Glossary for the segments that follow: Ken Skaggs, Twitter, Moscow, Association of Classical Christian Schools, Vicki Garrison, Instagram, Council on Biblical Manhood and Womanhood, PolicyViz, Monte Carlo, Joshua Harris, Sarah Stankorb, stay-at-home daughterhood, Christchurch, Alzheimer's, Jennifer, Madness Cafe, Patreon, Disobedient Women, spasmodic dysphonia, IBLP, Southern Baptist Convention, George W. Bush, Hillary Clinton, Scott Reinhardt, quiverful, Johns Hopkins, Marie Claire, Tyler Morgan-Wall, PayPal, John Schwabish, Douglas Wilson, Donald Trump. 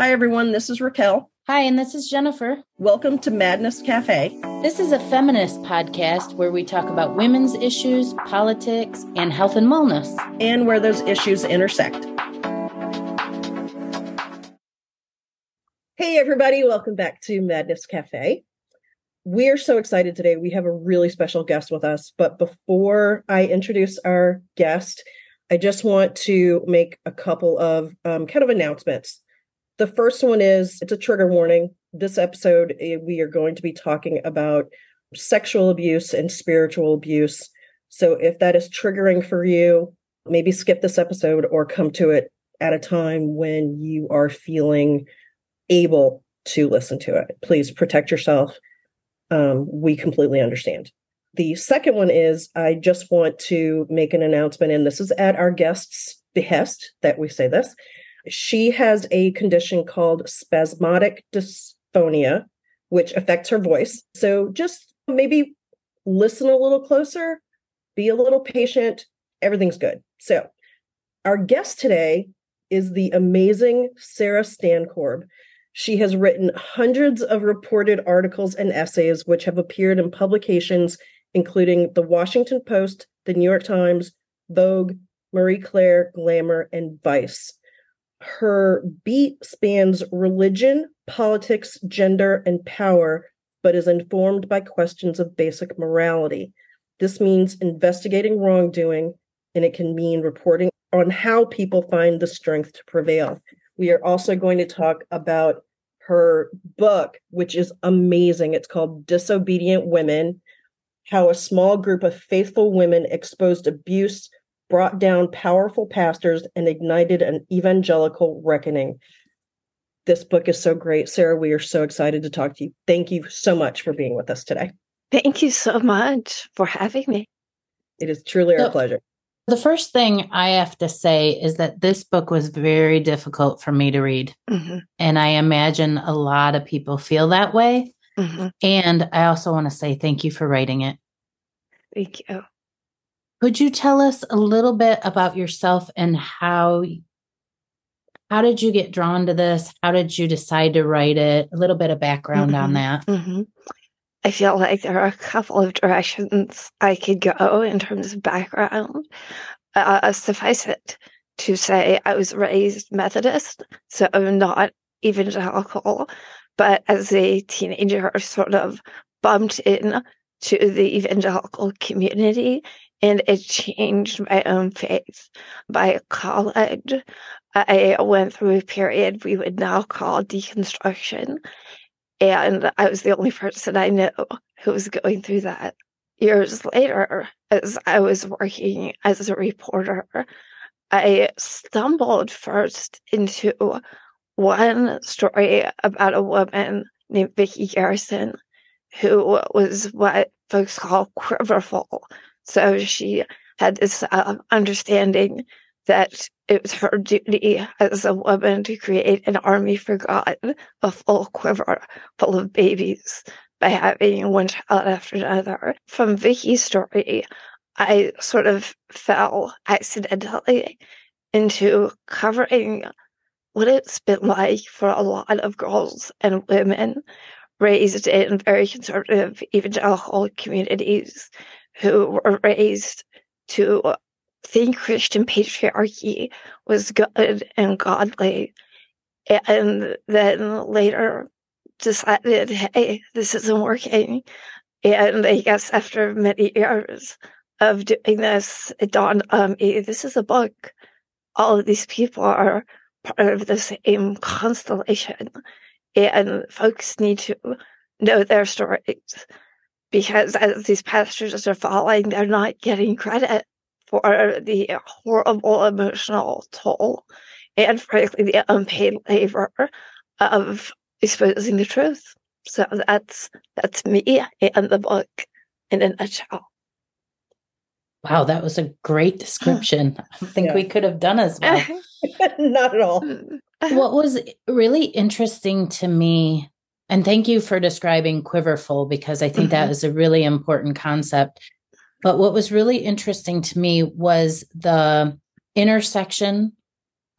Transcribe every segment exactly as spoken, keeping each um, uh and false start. Hi, everyone. This is Raquel. Hi, and this is Jennifer. Welcome to Madness Cafe. This is a feminist podcast where we talk about women's issues, politics, and health and wellness. And where those issues intersect. Hey, everybody. Welcome back to Madness Cafe. We're so excited today. We have a really special guest with us. But before I introduce our guest, I just want to make a couple of um, kind of announcements. The first one is, it's a trigger warning. This episode, we are going to be talking about sexual abuse and spiritual abuse. So if that is triggering for you, maybe skip this episode or come to it at a time when you are feeling able to listen to it. Please protect yourself. Um, we completely understand. The second one is, I just want to make an announcement, and this is at our guest's behest that we say this. She has a condition called spasmodic dysphonia, which affects her voice. So just maybe listen a little closer, be a little patient. Everything's good. So our guest today is the amazing Sarah Stankorb. She has written hundreds of reported articles and essays, which have appeared in publications including The Washington Post, The New York Times, Vogue, Marie Claire, Glamour, and Vice. Her beat spans religion, politics, gender, and power, but is informed by questions of basic morality. This means investigating wrongdoing, and it can mean reporting on how people find the strength to prevail. We are also going to talk about her book, which is amazing. It's called Disobedient Women: How a Small Group of Faithful Women Exposed Abuse, Brought Down Powerful Pastors, and Ignited an Evangelical Reckoning. This book is so great. Sarah, we are so excited to talk to you. Thank you so much for being with us today. Thank you so much for having me. It is truly so, our pleasure. The first thing I have to say is that this book was very difficult for me to read. Mm-hmm. And I imagine a lot of people feel that way. Mm-hmm. And I also want to say thank you for writing it. Thank you. Could you tell us a little bit about yourself and how, how did you get drawn to this? How did you decide to write it? A little bit of background mm-hmm. on that. Mm-hmm. I feel like there are a couple of directions I could go in terms of background. Uh, suffice it to say, I was raised Methodist, so not evangelical, but as a teenager, sort of bumped in to the evangelical community. And it changed my own faith. By college, I went through a period we would now call deconstruction. And I was the only person I knew who was going through that. Years later, as I was working as a reporter, I stumbled first into one story about a woman named Vicki Garrison, who was what folks call quiverful. So she had this uh, understanding that it was her duty as a woman to create an army for God, a full quiver full of babies, by having one child after another. From Vicki's story, I sort of fell accidentally into covering what it's been like for a lot of girls and women raised in very conservative evangelical communities, who were raised to think Christian patriarchy was good and godly, and then later decided, hey, this isn't working. And I guess after many years of doing this, it dawned on me, this is a book. All of these people are part of the same constellation, and folks need to know their stories. Because as these pastors are falling, they're not getting credit for the horrible emotional toll and, frankly, the unpaid labor of exposing the truth. So that's that's me and the book in a nutshell. Wow, that was a great description. I think yeah. we could have done as well. Not at all. What was really interesting to me, and thank you for describing quiverful, because I think mm-hmm. that is a really important concept. But what was really interesting to me was the intersection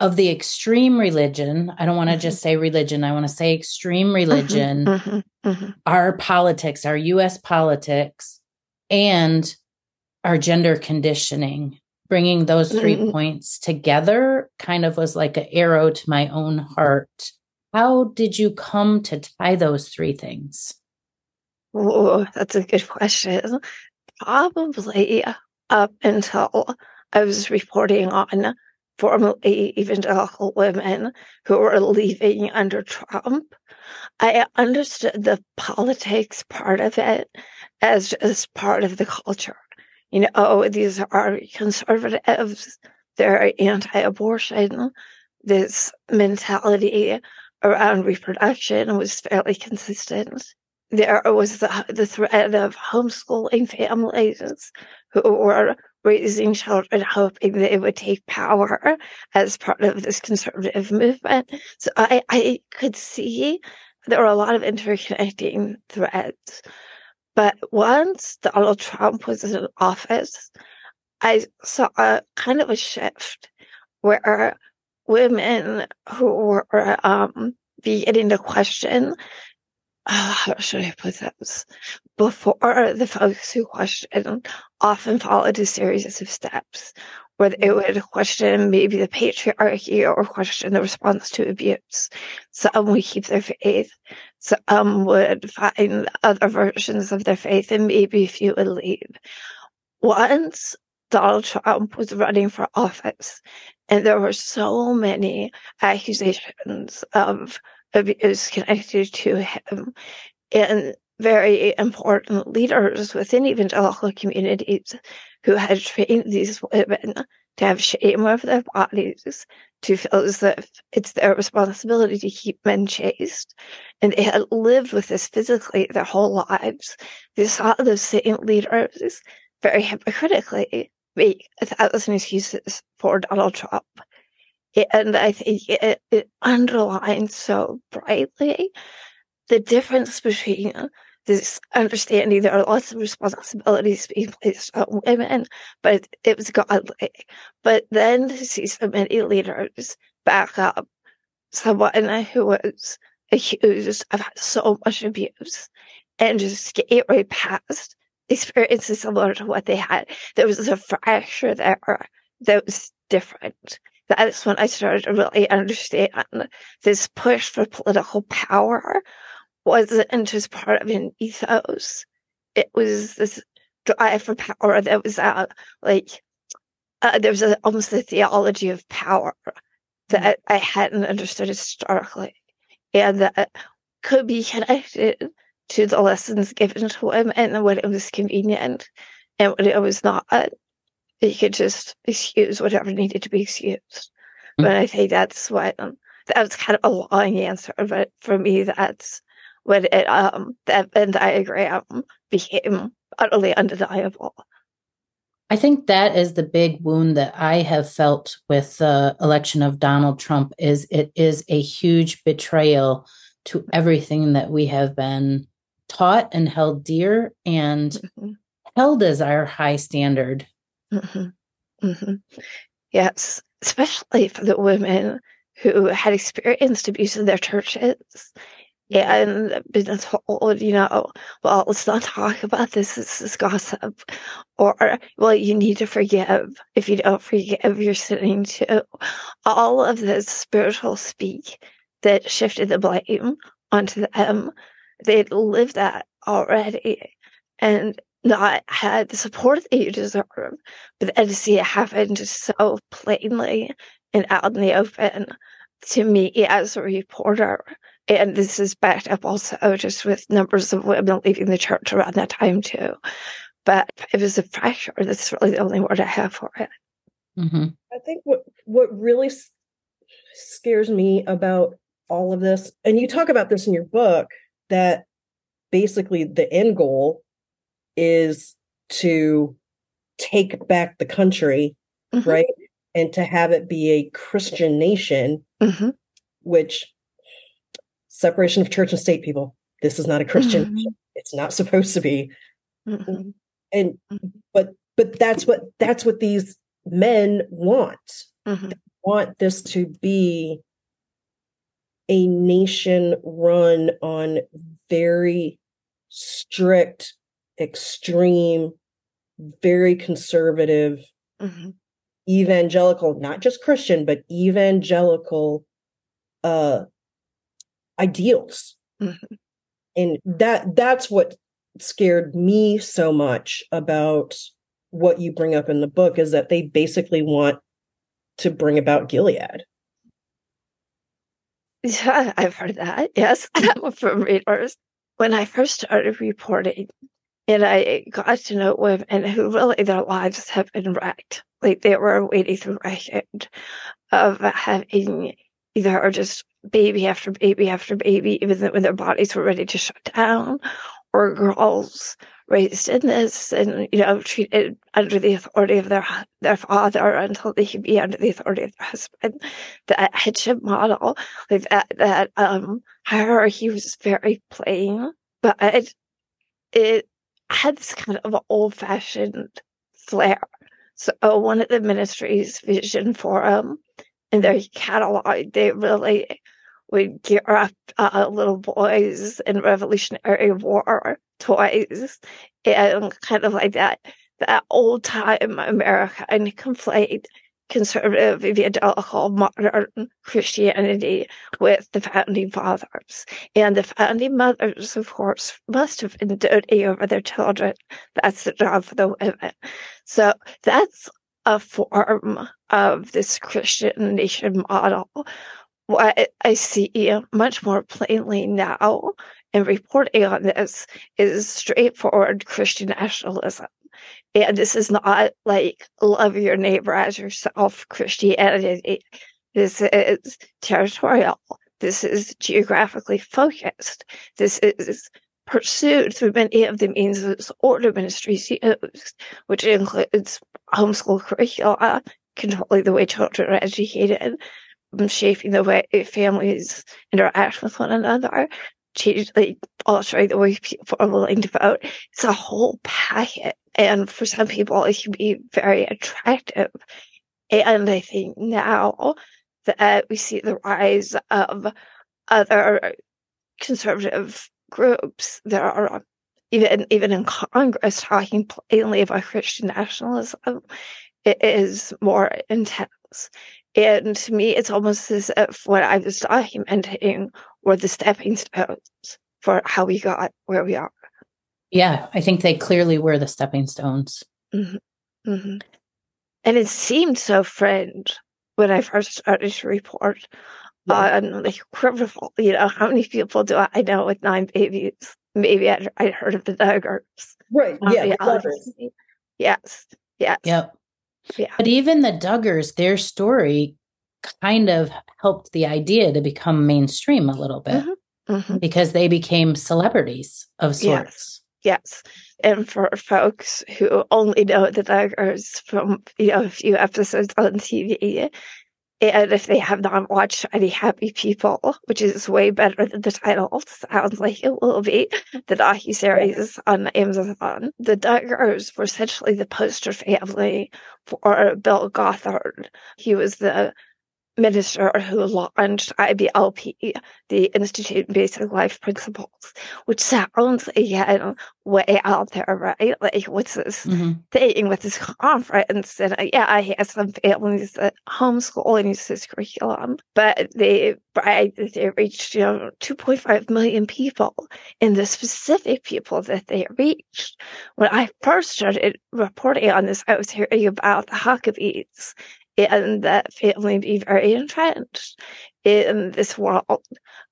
of the extreme religion, I don't want to mm-hmm. just say religion, I want to say extreme religion, mm-hmm. Mm-hmm. our politics, our U S politics, and our gender conditioning, bringing those three mm-hmm. points together kind of was like an arrow to my own heart. How did you come to tie those three things? Oh, that's a good question. Probably up until I was reporting on formerly evangelical women who were leaving under Trump, I understood the politics part of it as just part of the culture. You know, oh, these are conservatives, they're anti-abortion. This mentality around reproduction was fairly consistent. There was the, the threat of homeschooling families who were raising children, hoping they would take power as part of this conservative movement. So I, I could see there were a lot of interconnecting threads. But once Donald Trump was in office, I saw a kind of a shift where women who were um, beginning to question, oh, how should I put this? Before, the folks who questioned often followed a series of steps where they would question maybe the patriarchy or question the response to abuse. Some would keep their faith. Some would find other versions of their faith, and maybe a few would leave. Once Donald Trump was running for office, and there were so many accusations of abuse connected to him, and very important leaders within evangelical communities who had trained these women to have shame over their bodies, to feel as if it's their responsibility to keep men chaste. And they had lived with this physically their whole lives. They saw those same leaders very hypocritically make a thousand excuses for Donald Trump. And I think it, it underlines so brightly the difference between this understanding there are lots of responsibilities being placed on women, but it was godly. But then to see so many leaders back up someone who was accused of so much abuse and just skate right past experiences similar to what they had. There was a fracture there that was different. That's when I started to really understand this push for political power wasn't just part of an ethos. It was this drive for power that was uh, like, uh, there was a, almost a theology of power that I hadn't understood historically, and that could be connected to the lessons given to women when it was convenient and when it was not. You could just excuse whatever needed to be excused. Mm-hmm. But I think that's what, um, that was kind of a long answer, but for me, that's when it, um, that Venn diagram became utterly undeniable. I think that is the big wound that I have felt with the election of Donald Trump, is it is a huge betrayal to everything that we have been taught and held dear and mm-hmm. held as our high standard. Mm-hmm. Mm-hmm. Yes, especially for the women who had experienced abuse in their churches and been told, you know, well, let's not talk about this, this is gossip, or, well, you need to forgive. If you don't forgive, you're sinning too. All of this spiritual speak that shifted the blame onto them, they'd lived that already and not had the support that you deserve, but then to see it happen just so plainly and out in the open, to me as a reporter, and this is backed up also just with numbers of women leaving the church around that time too, but it was a pressure. That's really the only word I have for it. Mm-hmm. I think what what really scares me about all of this, and you talk about this in your book, that basically the end goal is to take back the country, mm-hmm. right? And to have it be a Christian nation, mm-hmm. which, separation of church and state, people, this is not a Christian mm-hmm. nation. It's not supposed to be. Mm-hmm. And, but, but that's what, that's what these men want. Mm-hmm. want this to be a nation run on very strict, extreme, very conservative, mm-hmm. evangelical, not just Christian, but evangelical uh, ideals. Mm-hmm. And that that's what scared me so much about what you bring up in the book, is that they basically want to bring about Gilead. Yeah, I've heard that. Yes, from readers. When I first started reporting, and I got to know women who really their lives have been wrecked, like they were wading through a hand of having either just baby after baby after baby, even when their bodies were ready to shut down, or girls raised in this and, you know, treated under the authority of their their father until they could be under the authority of their husband. That headship model, like that, that um, hierarchy was very plain, but it, it had this kind of old-fashioned flair. So uh, one of the ministry's vision forum in their catalog, they really would gear up uh, little boys in Revolutionary War toys and kind of like that that old time America, and conflate conservative evangelical modern Christianity with the founding fathers. And the founding mothers, of course, must have been doting over their children. That's the job for the women. So that's a form of this Christian nation model. What I see much more plainly now in reporting on this is straightforward Christian nationalism. And this is not like love your neighbor as yourself Christianity. This is territorial. This is geographically focused. This is pursued through many of the means that this order ministries used, which includes homeschool curricula, controlling the way children are educated, shaping the way families interact with one another, change, like, altering the way people are willing to vote. It's a whole packet. And for some people, it can be very attractive. And I think now that we see the rise of other conservative groups that are even, even in Congress talking plainly about Christian nationalism, it is more intense. And to me, it's almost as if what I was documenting were the stepping stones for how we got where we are. Yeah, I think they clearly were the stepping stones. Mm-hmm. Mm-hmm. And it seemed so fringe when I first started to report yeah. on, like, criminal, you know, how many people do I know with nine babies? Maybe I'd, I'd heard of the Duggars. Right, um, yeah. The yes, yes. Yep. Yeah. But even the Duggars, their story kind of helped the idea to become mainstream a little bit, mm-hmm. Mm-hmm. because they became celebrities of sorts. Yes. Yes. And for folks who only know the Duggars from, you know, a few episodes on T V, and if they have not watched Shiny Happy People, which is way better than the title sounds like it will be, the docuseries on Amazon, the Duggars were essentially the poster family for Bill Gothard. He was the minister who launched I B L P, the Institute of Basic Life Principles, which sounds, again, way out there, right? Like, what's this mm-hmm. thing with this conference? And uh, yeah, I have some families that homeschool and use this curriculum, but they, right, they reached, you know, two point five million people, and the specific people that they reached. When I first started reporting on this, I was hearing about the Huckabees, and that family be very entrenched in this world.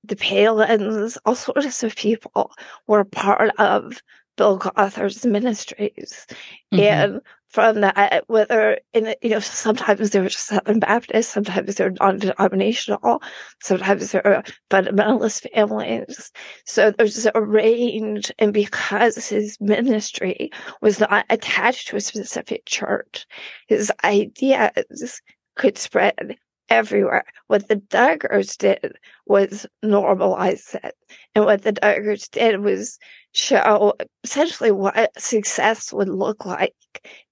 The Palins, all sorts of people were part of Bill Gothard's ministries. Mm-hmm. And from that, whether, in, you know, sometimes they were just Southern Baptist, sometimes they were non-denominational, sometimes they were fundamentalist families. So there's a range, and because his ministry was not attached to a specific church, his ideas could spread everywhere. What the Duggars did was normalize it. And what the Duggars did was show essentially what success would look like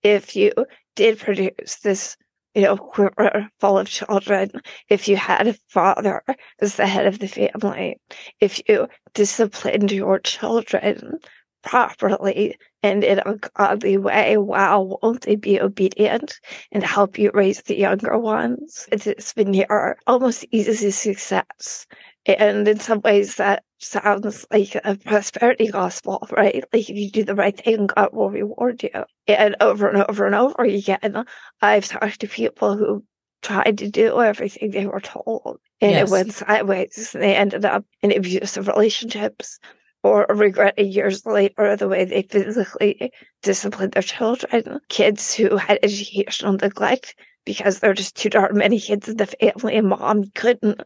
if you did produce this you know, we were full of children. If you had a father as the head of the family, if you disciplined your children properly and in a godly way, wow, won't they be obedient and help you raise the younger ones? It's been your almost easy success. And in some ways that sounds like a prosperity gospel, right? Like if you do the right thing, God will reward you. And over and over and over again, I've talked to people who tried to do everything they were told. And yes. It went sideways and they ended up in abusive relationships or regretting years later the way they physically disciplined their children. Kids who had educational neglect because there are just too darn many kids in the family and mom couldn't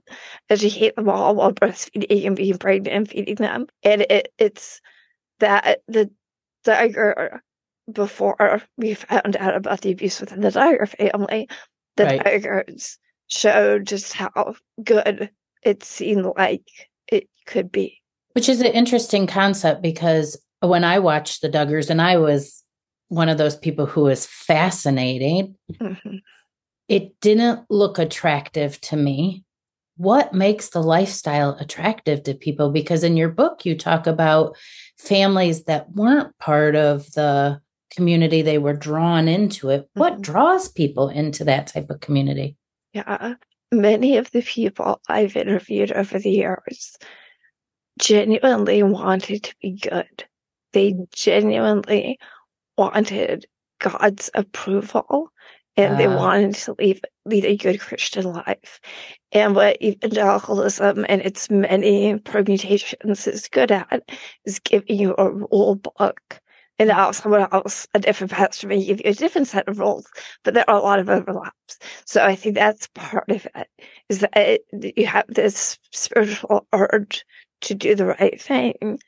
educate them all while breastfeeding and being pregnant and feeding them. And it, it's that the Duggar, before we found out about the abuse within the Duggar family, the right. Duggars showed just how good it seemed like it could be. Which is an interesting concept, because when I watched the Duggars, and I was one of those people who was fascinated, mm-hmm. It didn't look attractive to me. What makes the lifestyle attractive to people? Because in your book, you talk about families that weren't part of the community. They were drawn into it. Mm-hmm. What draws people into that type of community? Yeah. Many of the people I've interviewed over the years genuinely wanted to be good. They genuinely wanted God's approval, and uh, they wanted to leave, lead a good Christian life. And what evangelicalism and its many permutations is good at is giving you a rule book. And now someone else, a different pastor, may give you a different set of rules, but there are a lot of overlaps. So I think that's part of it, is that it, you have this spiritual urge to do the right thing,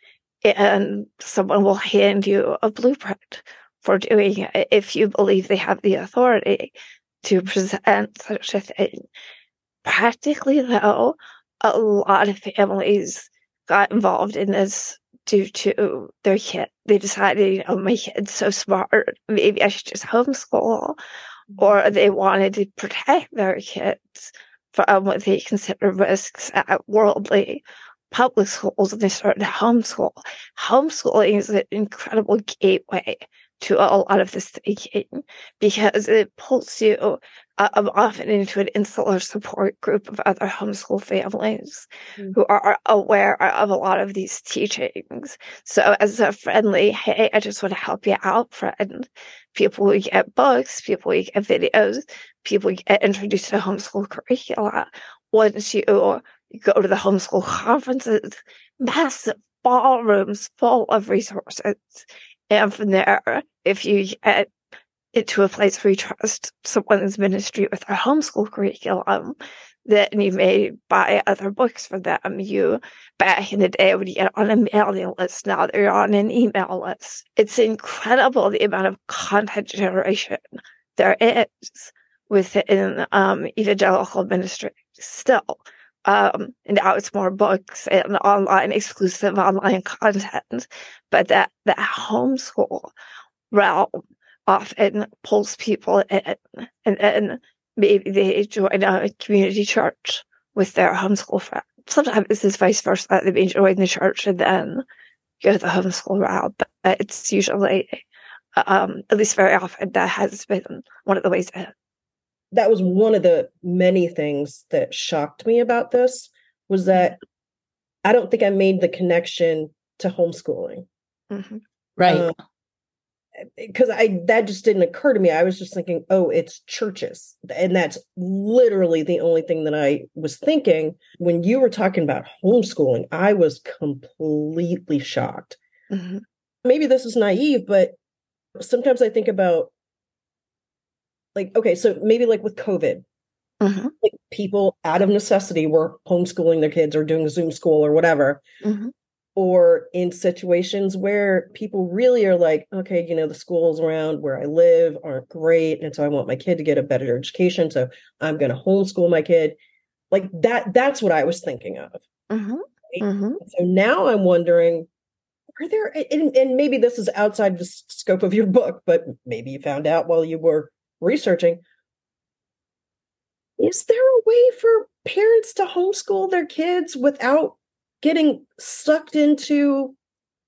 and someone will hand you a blueprint for doing it if you believe they have the authority to present such a thing. Practically, though, a lot of families got involved in this due to their kid. They decided, you know, my kid's so smart, maybe I should just homeschool, or they wanted to protect their kids from what they consider risks at worldly public schools, and they started to homeschool. Homeschooling is an incredible gateway to a lot of this thinking, because it pulls you um, often into an insular support group of other homeschool families mm-hmm. who are aware of a lot of these teachings. So as a friendly, hey, I just want to help you out, friend, people will get books, people will get videos, people will get introduced to homeschool curricula. Once you go to the homeschool conferences, massive ballrooms full of resources. And from there, if you get into a place where you trust someone's ministry with their homeschool curriculum, then you may buy other books for them. You, back in the day, would get on a mailing list. Now they're on an email list. It's incredible the amount of content generation there is within um, evangelical ministry still. Um, and now it's more books and online, exclusive online content. But that, that homeschool realm often pulls people in, and then maybe they join a community church with their homeschool friends. Sometimes this is vice versa. They may join the church and then go the homeschool route. But it's usually, um, at least very often, that has been one of the ways in. That was one of the many things that shocked me about this, was that I don't think I made the connection to homeschooling. Mm-hmm. Right. Because um, I that just didn't occur to me. I was just thinking, oh, it's churches. And that's literally the only thing that I was thinking. When you were talking about homeschooling, I was completely shocked. Mm-hmm. Maybe this is naive, but sometimes I think about, like, okay, so maybe like with COVID, mm-hmm. like people out of necessity were homeschooling their kids or doing Zoom school or whatever, mm-hmm. or in situations where people really are like, okay, you know, the schools around where I live aren't great. And so I want my kid to get a better education. So I'm going to homeschool my kid. Like that, that's what I was thinking of. Mm-hmm. Right? Mm-hmm. So now I'm wondering, are there, and, and maybe this is outside the scope of your book, but maybe you found out while you were researching, is there a way for parents to homeschool their kids without getting sucked into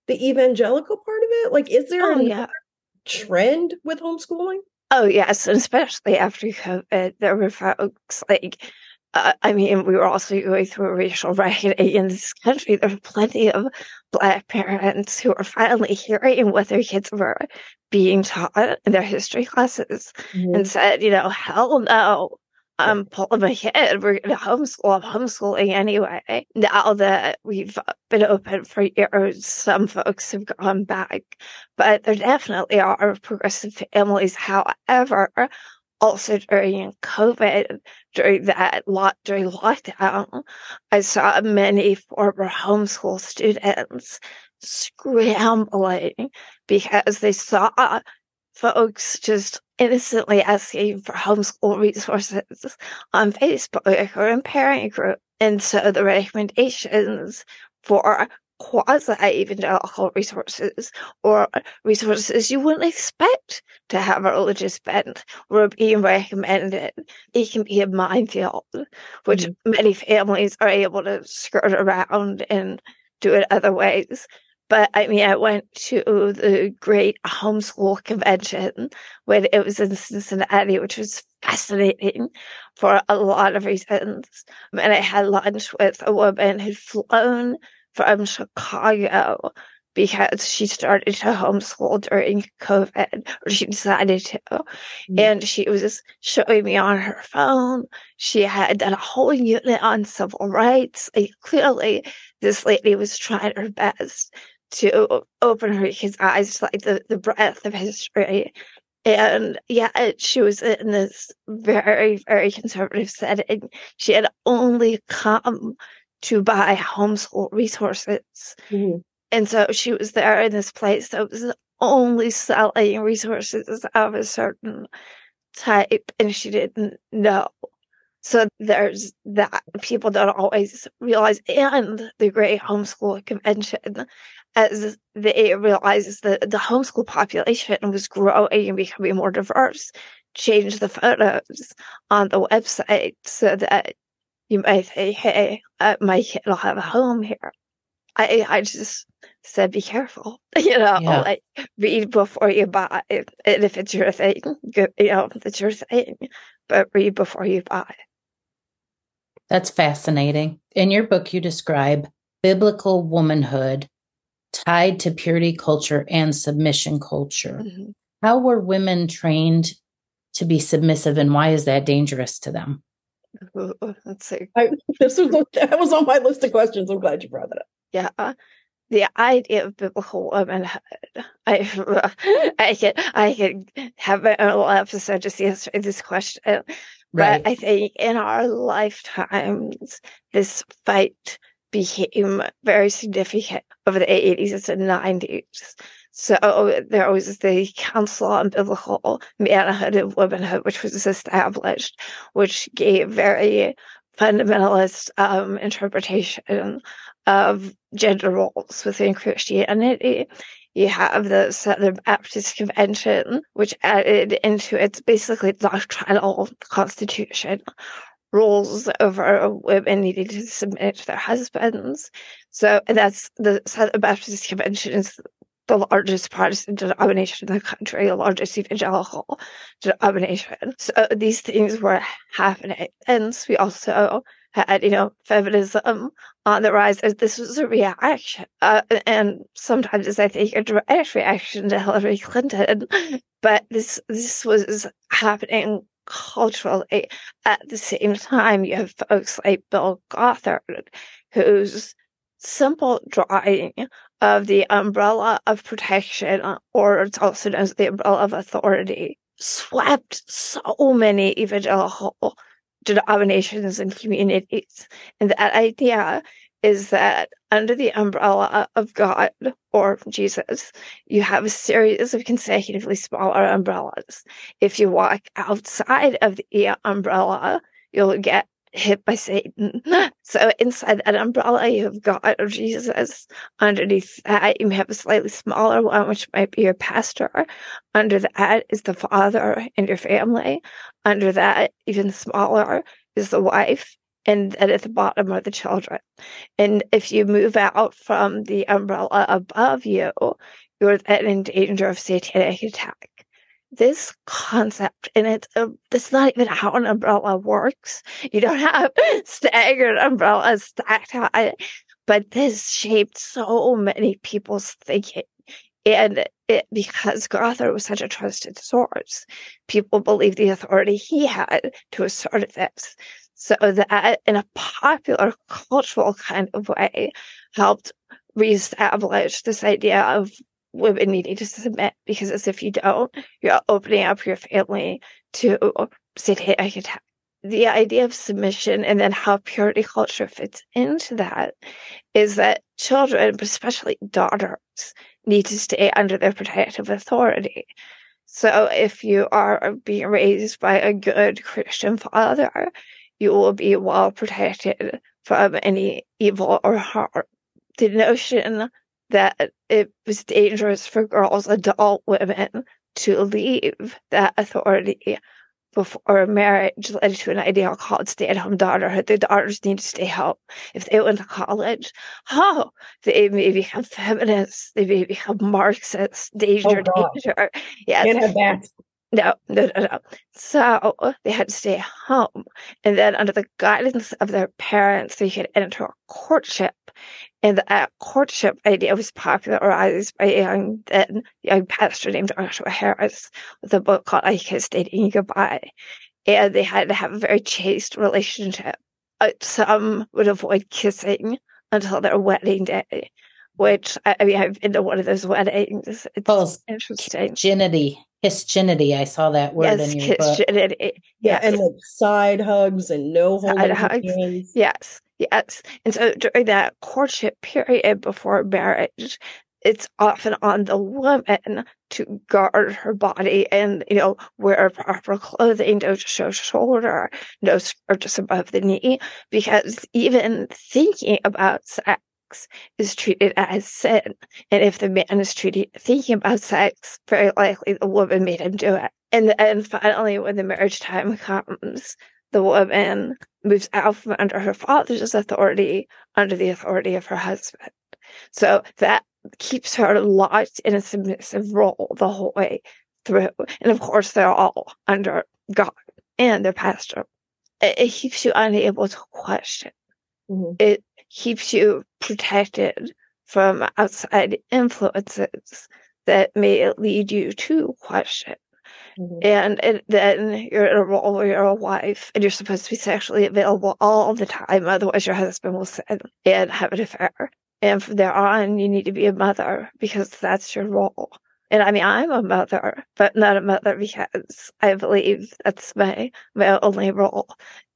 the evangelical part of it? Like, is there oh, a yeah. trend with homeschooling? Oh, yes. And especially after COVID, there were folks like, uh, I mean, we were also going through racial reckoning in this country. There were plenty of Black parents who were finally hearing what their kids were being taught in their history classes mm-hmm. and said, you know, hell no. Um, pull them ahead. We're going to homeschool. I'm homeschooling anyway. Now that we've been open for years, some folks have gone back, but there definitely are progressive families. However, also during COVID, during that lot, during lockdown, I saw many former homeschool students scrambling because they saw folks just innocently asking for homeschool resources on Facebook or in parent group. And so the recommendations for quasi-evangelical resources or resources you wouldn't expect to have a religious bent were being recommended. It can be a minefield, which mm-hmm. many families are able to skirt around and do it other ways. But I mean, I went to the great homeschool convention when it was in Cincinnati, which was fascinating for a lot of reasons. And I had lunch with a woman who'd flown from Chicago because she started to homeschool during COVID, or she decided to. Mm-hmm. And she was showing me on her phone. She had done a whole unit on civil rights. Like, clearly, this lady was trying her best to open her kids' eyes to like the, the breadth of history. And yeah, she was in this very, very conservative setting. She had only come to buy homeschool resources. Mm-hmm. And so she was there in this place that was only selling resources of a certain type, and she didn't know. So there's that. People don't always realize, and the great homeschool convention, as they realized that the homeschool population was growing and becoming more diverse, changed the photos on the website so that you might think, hey, uh, my kid will have a home here. I I just said, be careful, you know, yeah. like read before you buy. And if it's your thing, you know, if it's your thing, but read before you buy. That's fascinating. In your book, you describe biblical womanhood tied to purity culture and submission culture. Mm-hmm. How were women trained to be submissive, and why is that dangerous to them? Ooh, let's see. I, this was that was on my list of questions. I'm glad you brought that up. Yeah, the idea of biblical womanhood. I, I could, I could have my own little episode just answering this question. Right. But I think in our lifetimes, this fight became very significant over the eighties and nineties. So there was the Council on Biblical Manhood and Womanhood, which was established, which gave very fundamentalist um, interpretation of gender roles within Christianity. You have the Southern Baptist Convention, which added into its basically doctrinal constitution rules over women needing to submit to their husbands. So that's the Southern Baptist Convention is the largest Protestant denomination in the country, the largest evangelical denomination. So these things were happening. And we also had, you know, feminism on the rise. This was a reaction. Uh, and sometimes I think a direct reaction to Hillary Clinton. But this this was happening culturally. At the same time, you have folks like Bill Gothard, whose simple drawing of the umbrella of protection, or it's also known as the umbrella of authority, swept so many evangelical denominations and communities. And that idea is that under the umbrella of God or Jesus, you have a series of consecutively smaller umbrellas. If you walk outside of the umbrella, you'll get hit by Satan. So inside that umbrella, you have God or Jesus. Underneath that, you have a slightly smaller one, which might be your pastor. Under that is the father and your family. Under that, even smaller, is the wife, and then at the bottom are the children. And if you move out from the umbrella above you, you're then in danger of satanic attack. This concept, and it's, uh, it's not even how an umbrella works. You don't have staggered umbrellas stacked high, but this shaped so many people's thinking. And it, because Gothard was such a trusted source, people believed the authority he had to assert this. So that, in a popular cultural kind of way, helped reestablish this idea of women needing to submit, because as if you don't, you're opening up your family to satanic attack. The idea of submission and then how purity culture fits into that is that children, but especially daughters, need to stay under their protective authority. So if you are being raised by a good Christian father, you will be well protected from any evil or harm. The notion that it was dangerous for girls, adult women, to leave that authority before marriage led to an idea called stay-at-home daughterhood. The daughters need to stay home. If they went to college, oh, they may become feminists. They may become Marxists. Danger, oh, danger. Yes. Can't have that. No, no, no, no. So they had to stay home. And then under the guidance of their parents, they could enter a courtship. And that courtship idea was popularized by a young, then, young pastor named Joshua Harris with a book called I Kissed Dating Goodbye. And they had to have a very chaste relationship. Some would avoid kissing until their wedding day, which, I mean, I've been to one of those weddings. It's oh, interesting. Virginity. Christianity, I saw that word yes, in your Christianity. Book. Yeah, yes. And like side hugs and no side hugs. Hands. Yes, yes. And so during that courtship period before marriage, it's often on the woman to guard her body and, you know, wear proper clothing, don't show shoulder, no skirt just above the knee, because even thinking about sex is treated as sin. And if the man is treated thinking about sex, very likely the woman made him do it. And then finally, when the marriage time comes, the woman moves out from under her father's authority under the authority of her husband. So that keeps her locked in a submissive role the whole way through. And of course, they're all under God and their pastor. It, it keeps you unable to question. Mm-hmm. It keeps you protected from outside influences that may lead you to question. Mm-hmm. And, and then you're in a role where you're a wife and you're supposed to be sexually available all the time, otherwise your husband will sin and have an affair. And from there on, you need to be a mother because that's your role. And I mean, I'm a mother, but not a mother because I believe that's my, my only role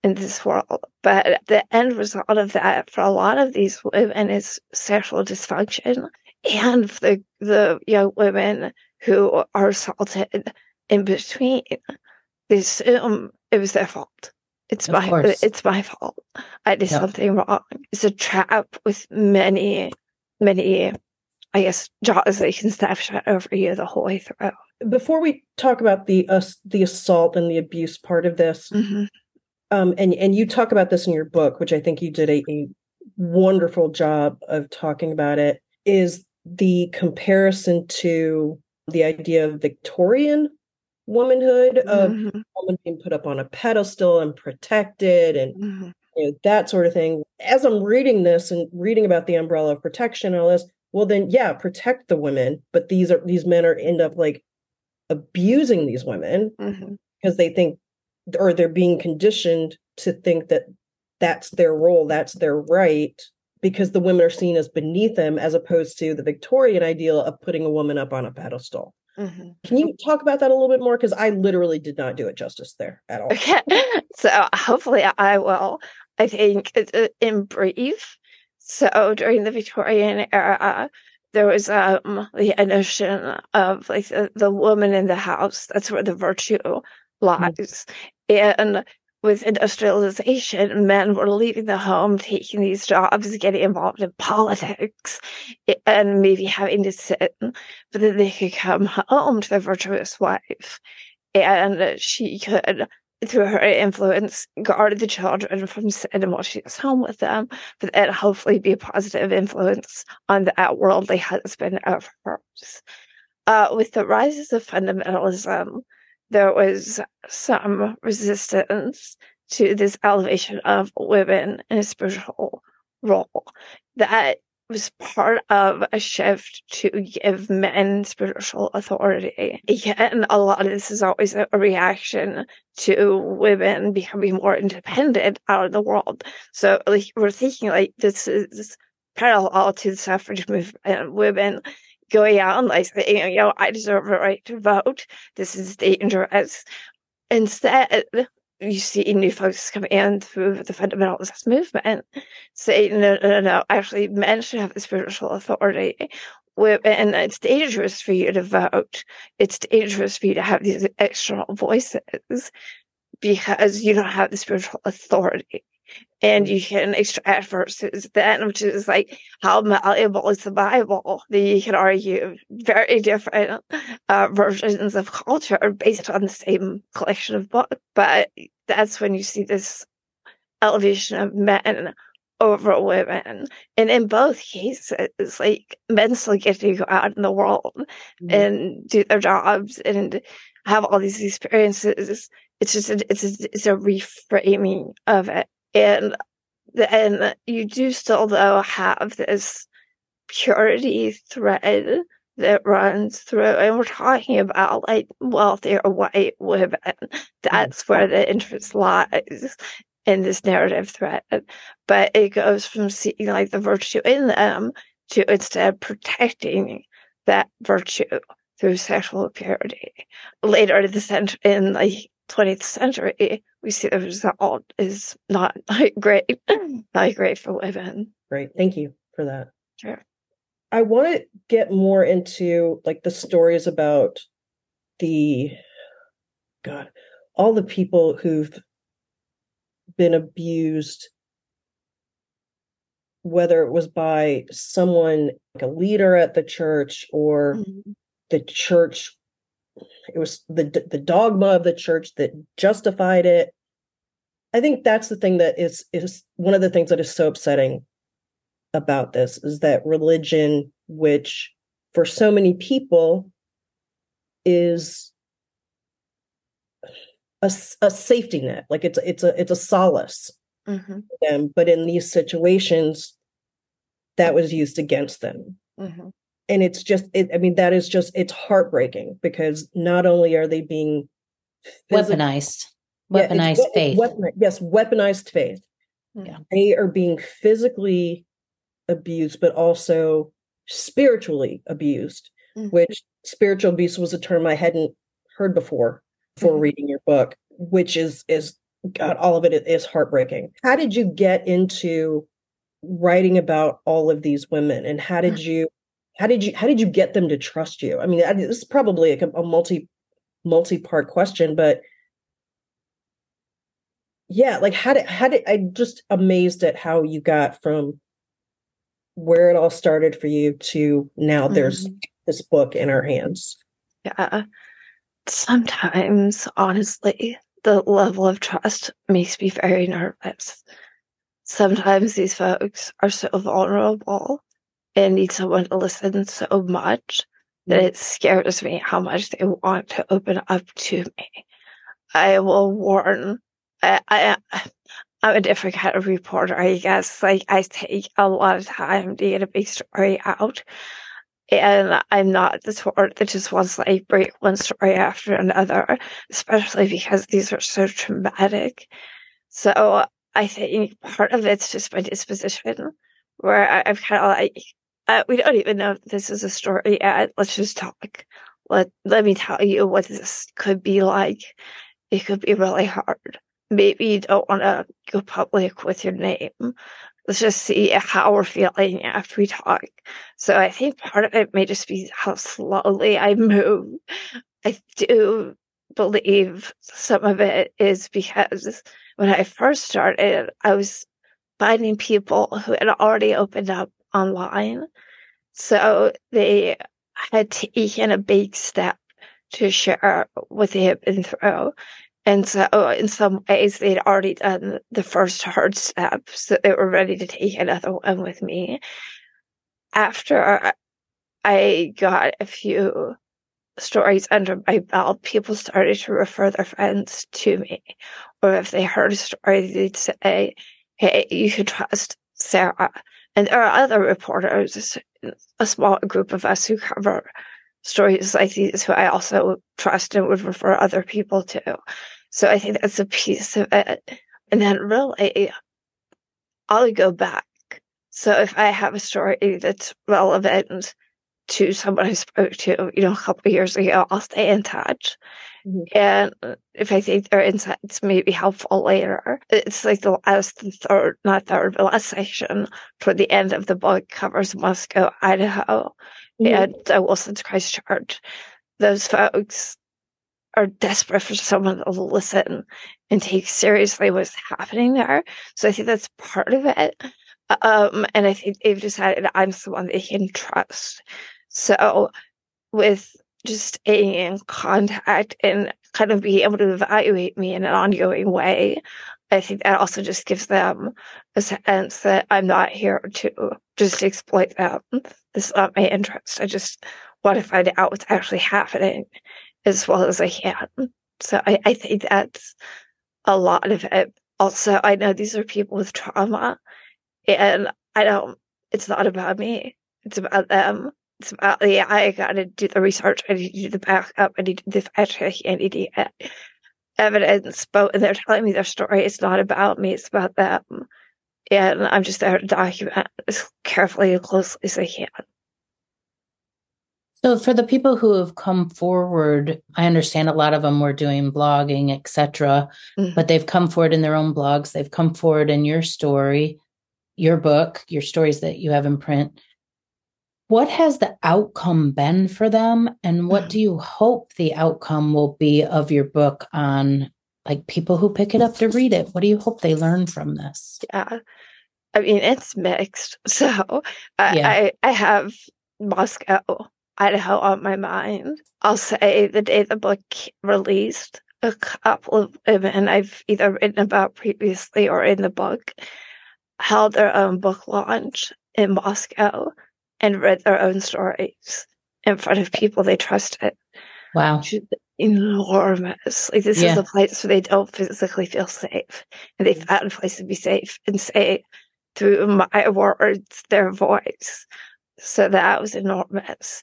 in this world. But the end result of that for a lot of these women is sexual dysfunction, and the the young women who are assaulted in between, they assume it was their fault. It's of my course. It's my fault. I did yep. something wrong. It's a trap with many, many, I guess, jaws they can snapshot over you the whole way through. Before we talk about the uh, the assault and the abuse part of this. Mm-hmm. Um, and, and you talk about this in your book, which I think you did a, a wonderful job of talking about it, is the comparison to the idea of Victorian womanhood, of mm-hmm. a woman being put up on a pedestal and protected and mm-hmm. you know, that sort of thing. As I'm reading this and reading about the umbrella of protection and all this, well, then, yeah, protect the women. But these are these men are end up like abusing these women mm-hmm. because they think, or they're being conditioned to think that that's their role, that's their right, because the women are seen as beneath them, as opposed to the Victorian ideal of putting a woman up on a pedestal. Mm-hmm. Can you talk about that a little bit more? Because I literally did not do it justice there at all. Okay. So hopefully I will. I think in brief, so during the Victorian era, there was um, the notion of like the, the woman in the house. That's where the virtue lies. Mm-hmm. And with industrialization, men were leaving the home, taking these jobs, getting involved in politics, and maybe having to sin. But then they could come home to their virtuous wife, and she could through her influence, guard the children from sin while she is home with them, but then hopefully be a positive influence on that worldly husband of hers. Uh, with the rises of fundamentalism, there was some resistance to this elevation of women in a spiritual role. That was part of a shift to give men spiritual authority. And a lot of this is always a reaction to women becoming more independent out in the world. So like, we're thinking like this is parallel to the suffrage movement and women going out and like, you know, I deserve a right to vote. This is dangerous. Instead, you see new folks come in through the fundamentalist movement saying, no, no, no, no, actually men should have the spiritual authority. Women, it's dangerous for you to vote. It's dangerous for you to have these external voices because you don't have the spiritual authority. And you can extract verses then, which is like, how malleable is the Bible? That you can argue very different uh, versions of culture are based on the same collection of books. But that's when you see this elevation of men over women. And in both cases, like, men still get to go out in the world mm-hmm. and do their jobs and have all these experiences. It's just, a, it's, a, it's a reframing of it. And then you do still, though, have this purity thread that runs through. And we're talking about, like, wealthier white women. That's where the interest lies in this narrative thread. But it goes from seeing, like, the virtue in them to instead protecting that virtue through sexual purity. Later in the century, in, like, twentieth century, we see the result is not great, not great for women. Great. Thank you for that. Sure. I want to get more into like the stories about the, God, all the people who've been abused, whether it was by someone like a leader at the church or mm-hmm. the church. It was the the dogma of the church that justified it. I think that's the thing that is is one of the things that is so upsetting about this is that religion, which for so many people is a, a safety net, like it's it's a it's a solace, mm-hmm. for them, but in these situations, that was used against them. Mm-hmm. And it's just, it, I mean, that is just, it's heartbreaking because not only are they being physically, weaponized, weaponized yeah, faith. Weaponized, yes, weaponized faith. Yeah. They are being physically abused, but also spiritually abused, mm-hmm. which spiritual abuse was a term I hadn't heard before, before mm-hmm. reading your book, which is, is, God, all of it is heartbreaking. How did you get into writing about all of these women and how did you, How did you how did you get them to trust you? I mean, this is probably a, a multi multi part question, but yeah, like how did how did I'm just amazed at how you got from where it all started for you to now mm-hmm. there's this book in our hands. Yeah, sometimes honestly, the level of trust makes me very nervous. Sometimes these folks are so vulnerable. And need someone to listen so much that it scares me how much they want to open up to me. I will warn. I, I, I'm a different kind of reporter, I guess. Like, I take a lot of time to get a big story out. And I'm not the sort that just wants to like, break one story after another, especially because these are so traumatic. So I think part of it's just my disposition, where I, I'm kind of like, Uh, we don't even know if this is a story yet. Let's just talk. Let, let me tell you what this could be like. It could be really hard. Maybe you don't want to go public with your name. Let's just see how we're feeling after we talk. So I think part of it may just be how slowly I move. I do believe some of it is because when I first started, I was finding people who had already opened up online. So they had taken a big step to share what they had been through. And so uh, in some ways, they'd already done the first hard step, so they were ready to take another one with me. After I got a few stories under my belt, people started to refer their friends to me. Or if they heard a story, they'd say, hey, you can trust Sarah. And there are other reporters, a small group of us who cover stories like these, who I also trust and would refer other people to. So I think that's a piece of it. And then really, I'll go back. So if I have a story that's relevant to someone I spoke to, you know, a couple of years ago, I'll stay in touch. Mm-hmm. And if I think their insights may be helpful later, it's like the last the third, not third, but last section toward the end of the book covers Moscow, Idaho, mm-hmm. and Wilson's Christchurch. Those folks are desperate for someone to listen and take seriously what's happening there. So I think that's part of it. Um, and I think they've decided I'm the one they can trust. So with just staying in contact and kind of being able to evaluate me in an ongoing way, I think that also just gives them a sense that I'm not here to just exploit them. This is not my interest. I just want to find out what's actually happening as well as I can. So I, I think that's a lot of it. Also, I know these are people with trauma, and I don't, it's not about me. It's about them. It's about, yeah, I got to do the research. I need to do the backup. I need to do the fact checking. I need to get evidence. But when they're telling me their story, it's not about me. It's about them. And I'm just there to document as carefully and closely as I can. So for the people who have come forward, I understand a lot of them were doing blogging, et cetera, mm-hmm. but they've come forward in their own blogs. They've come forward in your story, your book, your stories that you have in print. What has the outcome been for them, and what do you hope the outcome will be of your book on, like, people who pick it up to read it? What do you hope they learn from this? Yeah, I mean, it's mixed. So I, yeah. I, I have Moscow, Idaho on my mind. I'll say the day the book released, a couple of women I've either written about previously or in the book held their own book launch in Moscow and read their own stories in front of people they trusted. Wow. Which is enormous. Like, this yeah. is a place where they don't physically feel safe. And they found a place to be safe and say, through my words, their voice. So that was enormous.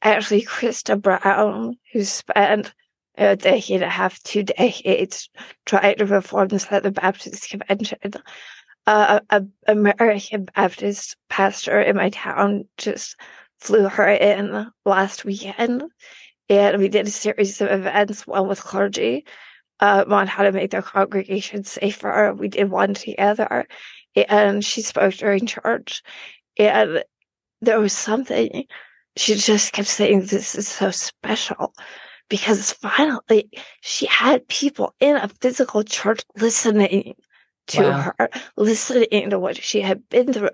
Actually, Krista Brown, who spent a decade and a half, two decades, trying to reform the Southern Baptist Convention, Uh, a American Baptist pastor in my town just flew her in last weekend, and we did a series of events, one with clergy um, on how to make their congregation safer. We did one together, and she spoke during church, and there was something, she just kept saying, this is so special, because finally she had people in a physical church listening to wow. her, listening to what she had been through.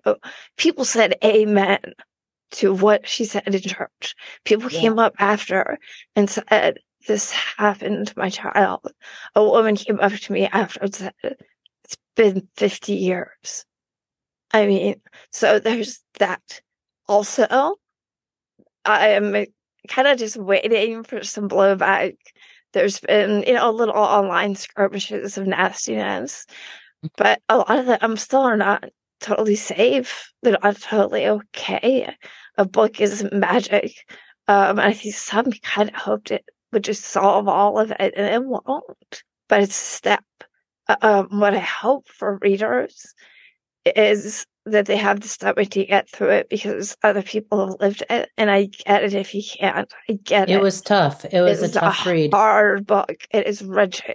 People said amen to what she said in church. People yeah. came up after and said, this happened to my child. A woman came up to me after and said, it's been fifty years. I mean, so there's that. Also, I am kind of just waiting for some blowback. There's been, you know, little online skirmishes of nastiness. But a lot of them, I'm still not totally safe. They're not totally okay. A book is magic. Um, and I think some kind of hoped it would just solve all of it, and it won't. But it's a step. Um, what I hope for readers is that they have the stomach to get through it, because other people have lived it. And I get it if you can't. I get it. It was tough. It was a tough read. It is a hard book. It is wrenching.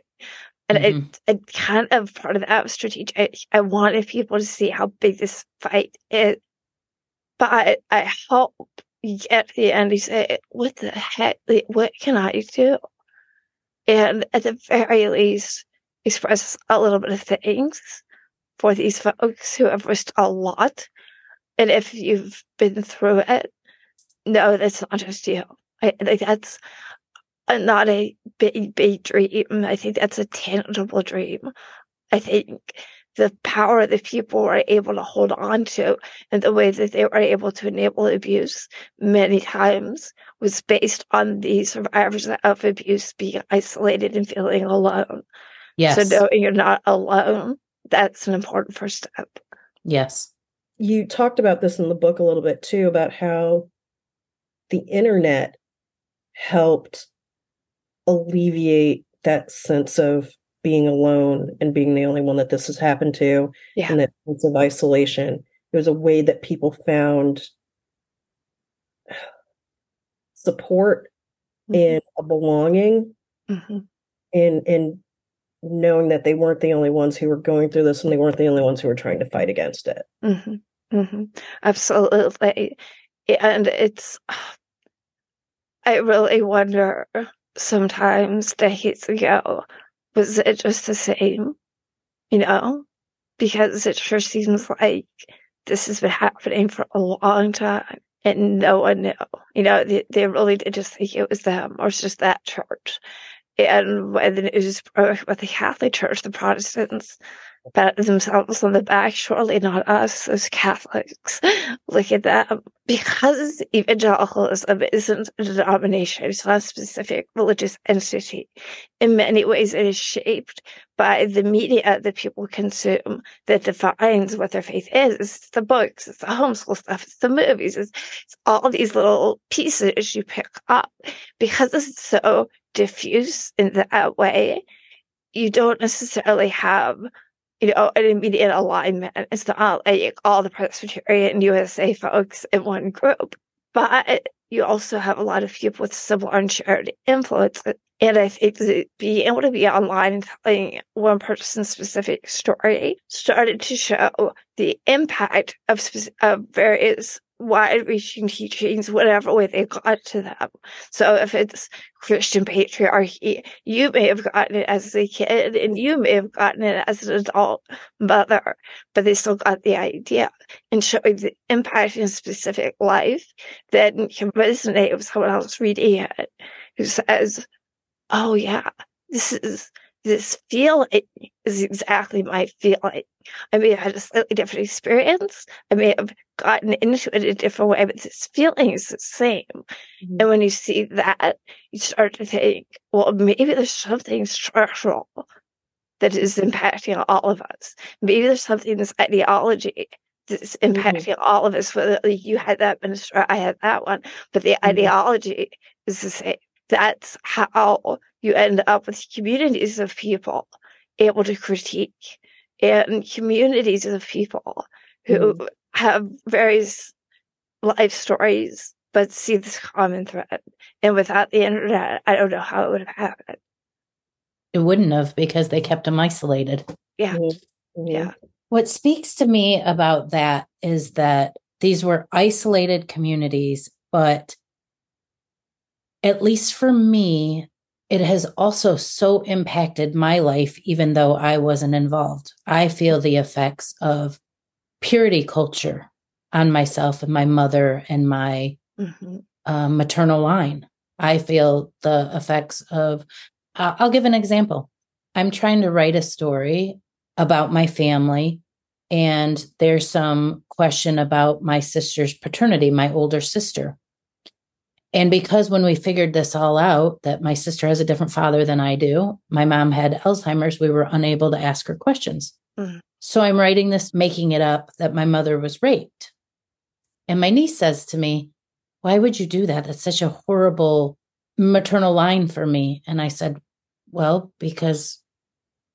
And mm-hmm. it, it kind of, part of that was strategic. I wanted people to see how big this fight is. But I hope you get to the end, you say, what the heck? What can I do? And at the very least, express a little bit of thanks for these folks who have risked a lot. And if you've been through it, no, that's not just you. I, like, that's... and not a baby dream. I think that's a tangible dream. I think the power that people were able to hold on to and the way that they were able to enable abuse many times was based on the survivors of abuse being isolated and feeling alone. Yes. So knowing you're not alone, that's an important first step. Yes. You talked about this in the book a little bit too, about how the internet helped alleviate that sense of being alone and being the only one that this has happened to, yeah. and that sense of isolation. It was a way that people found support mm-hmm. and a belonging mm-hmm. and, and knowing that they weren't the only ones who were going through this and they weren't the only ones who were trying to fight against it. Mm-hmm. Mm-hmm. Absolutely. And it's, I really wonder sometimes decades ago, was it just the same, you know, because it sure seems like this has been happening for a long time and no one knew, you know, they, they really did just think it was them or it's just that church. And when the news broke about the Catholic Church, the Protestants patted themselves on the back, surely not us as Catholics. Look at them. Because evangelicalism isn't a denomination, it's not a specific religious entity. In many ways, it is shaped by the media that people consume that defines what their faith is. It's the books, it's the homeschool stuff, it's the movies, it's, it's all these little pieces you pick up. Because it's so diffuse in that way, you don't necessarily have, you know, an immediate alignment. It's not like all the Presbyterian U S A folks in one group, but you also have a lot of people with similar and shared influence. And I think that being able to be online and telling one person's specific story started to show the impact of, of various wide-reaching teachings, whatever way they got to them. So if it's Christian patriarchy, you may have gotten it as a kid and you may have gotten it as an adult mother, but they still got the idea. And showing the impact in a specific life then can resonate with someone else reading it who says, oh yeah, this is this feeling is exactly my feeling. I may have had a slightly different experience. I may have gotten into it a different way, but this feeling is the same. Mm-hmm. And when you see that, you start to think, well, maybe there's something structural that is impacting all of us. Maybe there's something in this ideology that's impacting mm-hmm. all of us, whether you had that minister, I had that one, but the mm-hmm. ideology is the same. That's how you end up with communities of people able to critique and communities of people who mm. have various life stories, but see this common thread. And without the internet, I don't know how it would have happened. It wouldn't have, because they kept them isolated. Yeah. Mm-hmm. Yeah. What speaks to me about that is that these were isolated communities, but at least for me, it has also so impacted my life, even though I wasn't involved. I feel the effects of purity culture on myself and my mother and my mm-hmm. uh, maternal line. I feel the effects of, uh, I'll give an example. I'm trying to write a story about my family, and there's some question about my sister's paternity, my older sister. And because when we figured this all out, that my sister has a different father than I do, my mom had Alzheimer's, we were unable to ask her questions. Mm-hmm. So I'm writing this, making it up that my mother was raped. And my niece says to me, why would you do that? That's such a horrible maternal line for me. And I said, well, because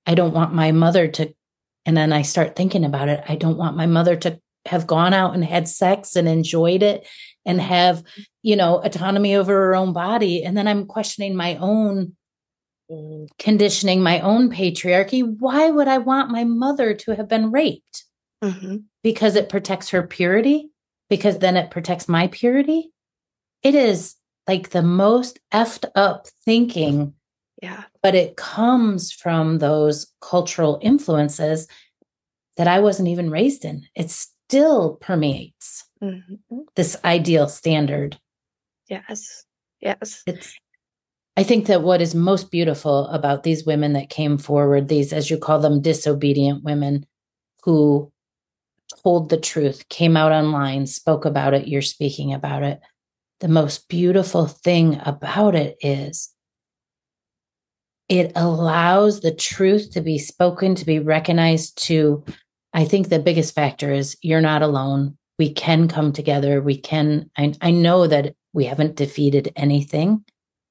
I don't want my mother to, and then I start thinking about it. I don't want my mother to have gone out and had sex and enjoyed it and have, you know, autonomy over her own body. And then I'm questioning my own conditioning, my own patriarchy. Why would I want my mother to have been raped? Mm-hmm. Because it protects her purity, because then it protects my purity. It is like the most effed up thinking. Yeah. But it comes from those cultural influences that I wasn't even raised in. It's still permeates mm-hmm. this ideal standard. Yes. Yes. It's I think that what is most beautiful about these women that came forward, these, as you call them, disobedient women who told the truth, came out online, spoke about it, you're speaking about it. The most beautiful thing about it is it allows the truth to be spoken, to be recognized, to, I think the biggest factor is you're not alone. We can come together. We can, I, I know that we haven't defeated anything,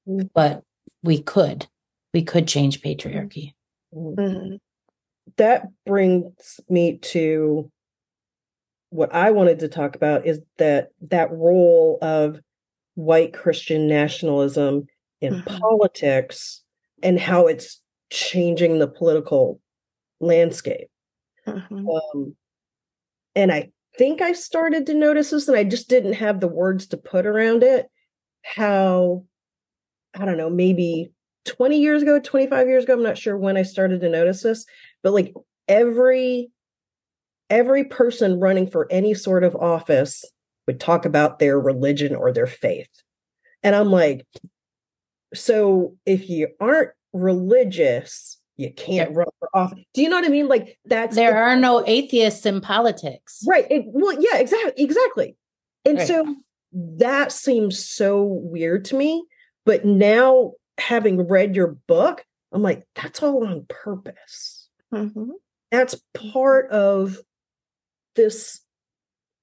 mm-hmm. but we could, we could change patriarchy. Mm-hmm. That brings me to what I wanted to talk about is that that role of white Christian nationalism in mm-hmm. politics and how it's changing the political landscape. Mm-hmm. Um, and I think I started to notice this, and I just didn't have the words to put around it. How, I don't know, maybe twenty years ago, twenty-five years ago, I'm not sure when I started to notice this, but like every Every person running for any sort of office would talk about their religion or their faith. And I'm like, so if you aren't religious, you can't run for office. Do you know what I mean? Like that's there the- are no atheists in politics. Right. It, well, yeah, exactly. Exactly. And right. So that seems so weird to me. But now having read your book, I'm like, that's all on purpose. Mm-hmm. That's part of this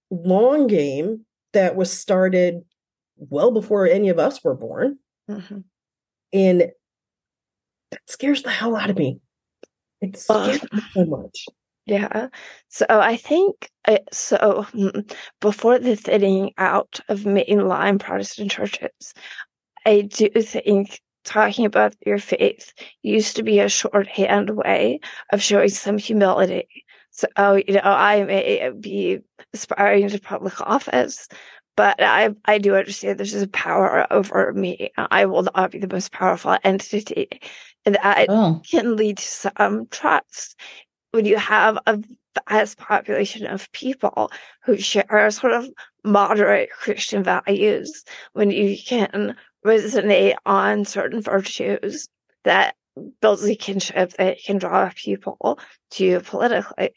long game that was started well before any of us were born. Mm-hmm. And that scares the hell out of me. It scares um, me so much. Yeah. So I think, it, so before the thinning out of mainline Protestant churches, I do think talking about your faith used to be a shorthand way of showing some humility. So, oh, you know, I may be aspiring to public office, but I I do understand there's a power over me. I will not be the most powerful entity. And that oh. can lead to some trust. When you have a vast population of people who share sort of moderate Christian values, when you can resonate on certain virtues, that builds a kinship that can draw people to you politically.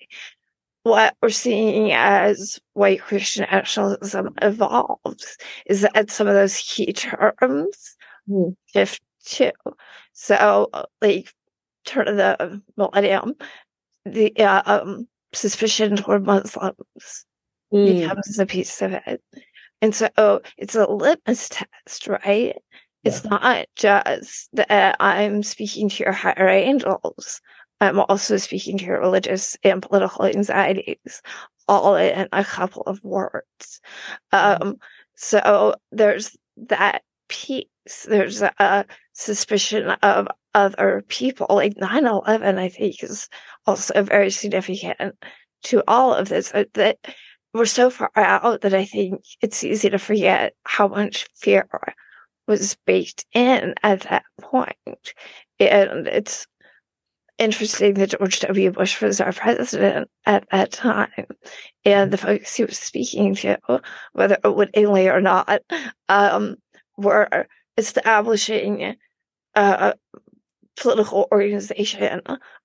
What we're seeing as white Christian nationalism evolves is that some of those key terms mm-hmm. shift too. So, like, turn of the millennium, the uh, um, suspicion toward Muslims mm. becomes a piece of it. And so it's a litmus test, right? Yeah. It's not just that I'm speaking to your higher angels. I'm also speaking to your religious and political anxieties, all in a couple of words. Um, so there's that piece. There's a suspicion of other people. Like nine eleven, I think, is also very significant to all of this. That we're so far out that I think it's easy to forget how much fear was baked in at that point. And it's interesting that George W. Bush was our president at that time, and the folks he was speaking to, whether wittingly or not, um, were establishing a political organization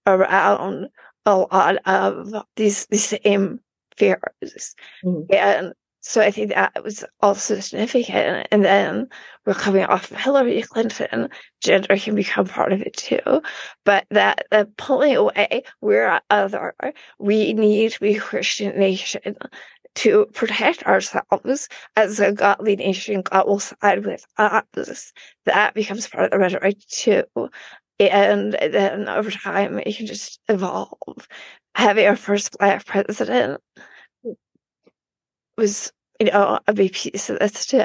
around a lot of these the same fears. Mm-hmm. And so I think that was also significant. And then we're coming off of Hillary Clinton. Gender can become part of it too. But that, that pulling away, we're other. We need to be a Christian nation to protect ourselves as a godly nation. God will side with us. That becomes part of the rhetoric too. And then over time, it can just evolve. Having our first Black president was, you know, a big piece of this too.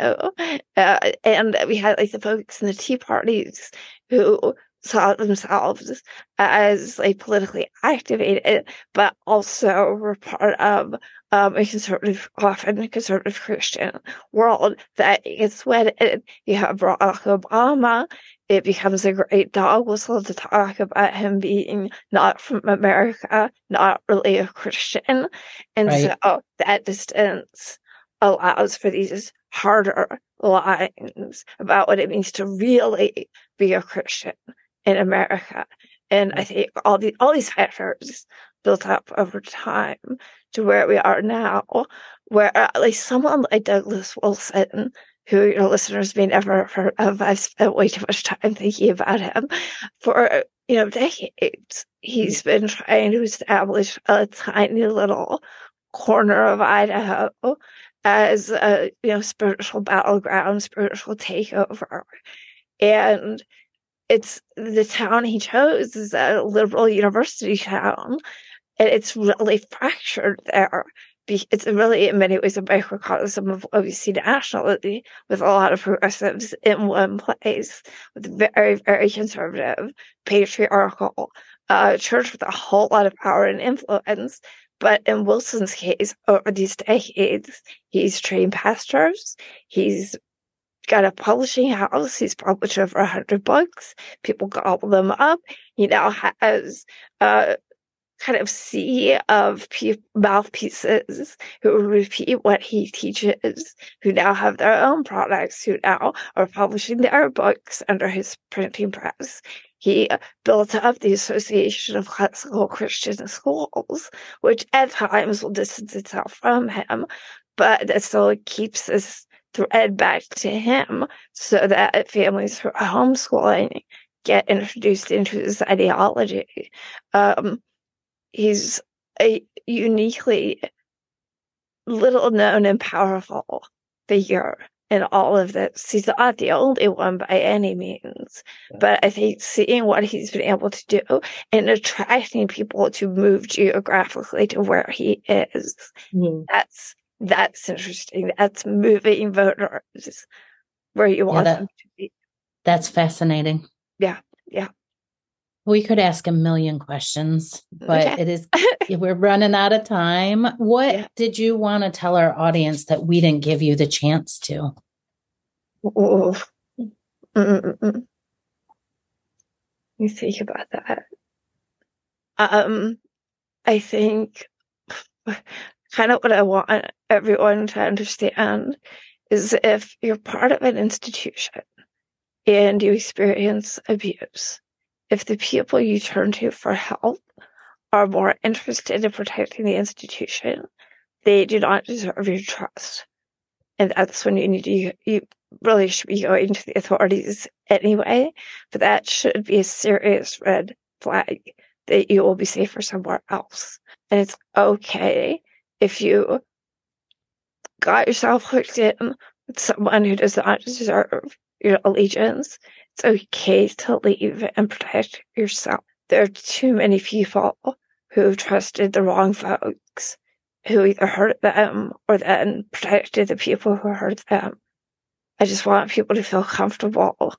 Uh, and we had like the folks in the Tea Parties who saw themselves as like politically activated, but also were part of um, a conservative, often conservative Christian world that gets wedded. You have Barack Obama. It becomes a great dog whistle to talk about him being not from America, not really a Christian. And right. So that distance allows for these harder lines about what it means to really be a Christian in America. And I think all the all these factors built up over time to where we are now, where at least someone like Douglas Wilson, who your listeners may never have heard of, I've spent way too much time thinking about him, for you know decades, he's been trying to establish a tiny little corner of Idaho as a you know spiritual battleground, spiritual takeover, and it's the town he chose is a liberal university town, and it's really fractured there. It's really, in many ways, a microcosm of what we see nationally, with a lot of progressives in one place, with very, very conservative, patriarchal uh, church with a whole lot of power and influence. But in Wilson's case, over these decades, he's trained pastors, he's got a publishing house, he's published over one hundred books, people gobble them up. He now has uh, kind of sea of pe- mouthpieces who repeat what he teaches, who now have their own products, who now are publishing their books under his printing press. He built up the Association of Classical Christian Schools, which at times will distance itself from him, but that still keeps this thread back to him so that families who are homeschooling get introduced into his ideology. Um, he's a uniquely little known and powerful figure in all of this. He's not the only one by any means, but I think seeing what he's been able to do and attracting people to move geographically to where he is, mm. that's that's interesting. That's moving voters where you want yeah, that, them to be. That's fascinating. Yeah, yeah. We could ask a million questions, but okay. it is we're running out of time. What yeah. did you want to tell our audience that we didn't give you the chance to? Oh. Let me think about that. Um, I think kind of what I want everyone to understand is if you're part of an institution and you experience abuse, if the people you turn to for help are more interested in protecting the institution, they do not deserve your trust. And that's when you need to, you really should be going to the authorities anyway, but that should be a serious red flag that you will be safer somewhere else. And it's okay if you got yourself hooked in with someone who does not deserve your allegiance. It's okay to leave and protect yourself. There are too many people who trusted the wrong folks, who either hurt them or then protected the people who hurt them. I just want people to feel comfortable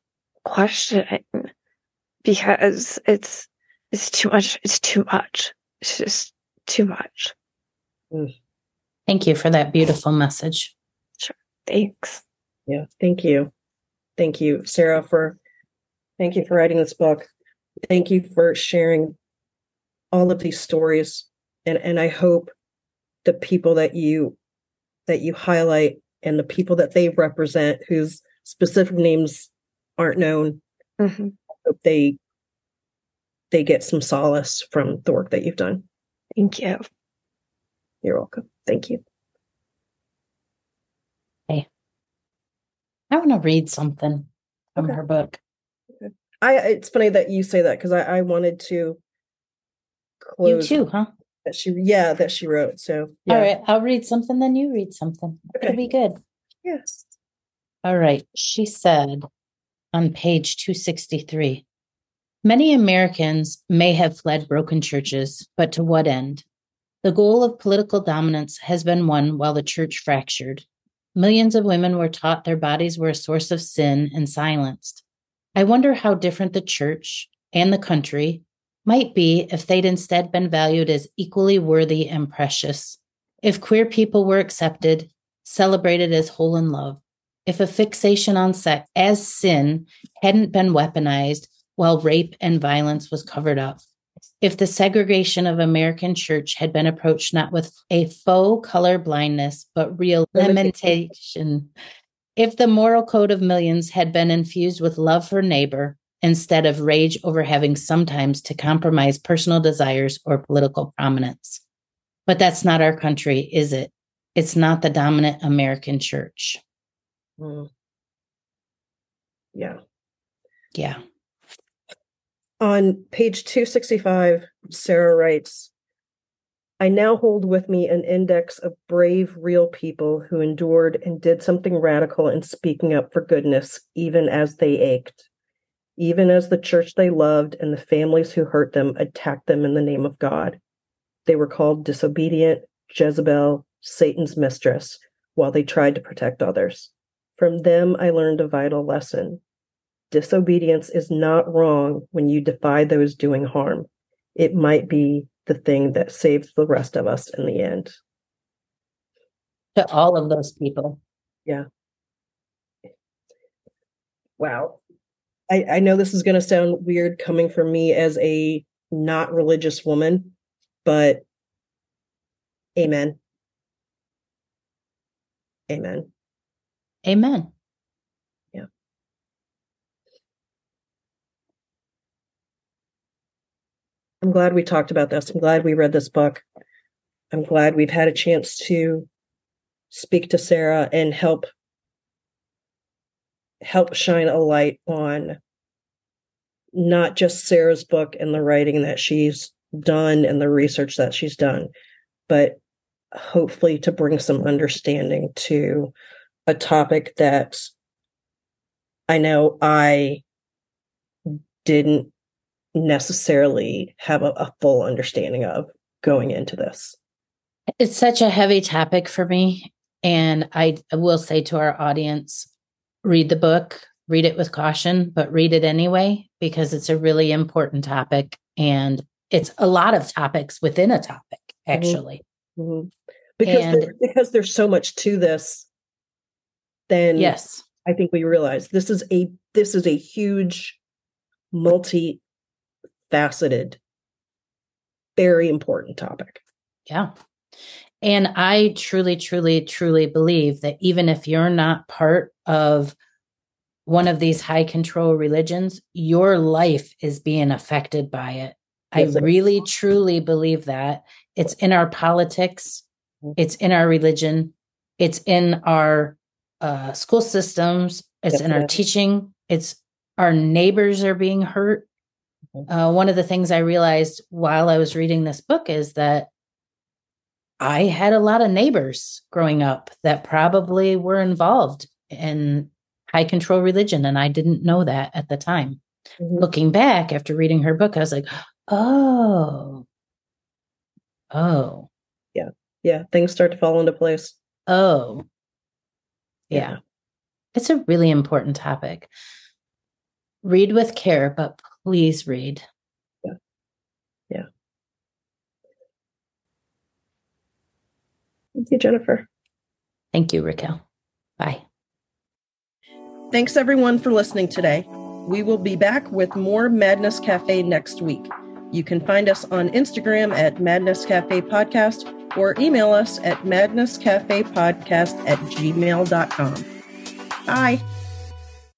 questioning, because it's it's too much. It's too much. It's just too much. Thank you for that beautiful message. Sure. Thanks. Yeah. Thank you. Thank you, Sarah, for thank you for writing this book. Thank you for sharing all of these stories. And, and I hope the people that you that you highlight and the people that they represent, whose specific names aren't known, mm-hmm. I hope they they get some solace from the work that you've done. Thank you. You're welcome. Thank you. Hey. I want to read something from okay. her book. I it's funny that you say that, because I, I wanted to close. You too, huh? That she, yeah, that she wrote. So yeah. All right, I'll read something, then you read something. Okay. It'll be good. Yes. All right. She said on page two sixty-three, many Americans may have fled broken churches, but to what end? The goal of political dominance has been won while the church fractured. Millions of women were taught their bodies were a source of sin and silenced. I wonder how different the church and the country might be if they'd instead been valued as equally worthy and precious. If queer people were accepted, celebrated as whole in love. If a fixation on sex as sin hadn't been weaponized while rape and violence was covered up. If the segregation of American church had been approached not with a faux color blindness, but real lamentation If the moral code of millions had been infused with love for neighbor instead of rage over having sometimes to compromise personal desires or political prominence. But that's not our country, is it? It's not the dominant American church. Mm. Yeah. Yeah. On page two sixty-five, Sarah writes, I now hold with me an index of brave, real people who endured and did something radical in speaking up for goodness, even as they ached, even as the church they loved and the families who hurt them attacked them in the name of God. They were called disobedient, Jezebel, Satan's mistress, while they tried to protect others. From them, I learned a vital lesson. Disobedience is not wrong when you defy those doing harm. It might be the thing that saves the rest of us in the end. To all of those people. Yeah. Wow. I, I know this is going to sound weird coming from me as a not religious woman, but amen. Amen. Amen. Yeah. I'm glad we talked about this. I'm glad we read this book. I'm glad we've had a chance to speak to Sarah and help help shine a light on not just Sarah's book and the writing that she's done and the research that she's done, but hopefully to bring some understanding to a topic that I know I didn't necessarily have a, a full understanding of going into this. It's such a heavy topic for me. And I will say to our audience, read the book, read it with caution, but read it anyway, because it's a really important topic. And it's a lot of topics within a topic, actually. Mm-hmm. Because, and, there, because there's so much to this. Then yes, I think we realize this is a this is a huge, multi-faceted, very important topic. Yeah. And I truly, truly, truly believe that even if you're not part of one of these high control religions, your life is being affected by it. Yes, I really, truly believe that. It's in our politics. It's in our religion. It's in our uh, school systems. It's yes, in yes. our teaching. It's our neighbors are being hurt. Mm-hmm. Uh, one of the things I realized while I was reading this book is that I had a lot of neighbors growing up that probably were involved in high control religion. And I didn't know that at the time. Mm-hmm. Looking back after reading her book, I was like, oh, oh. Yeah. Yeah. Things start to fall into place. Oh, yeah. yeah. It's a really important topic. Read with care, but please read. Yeah. Yeah. Thank you, Jennifer. Thank you, Raquel. Bye. Thanks, everyone, for listening today. We will be back with more Madness Cafe next week. You can find us on Instagram at Madness Cafe Podcast or email us at madnesscafepodcast at gmail dot com. Bye.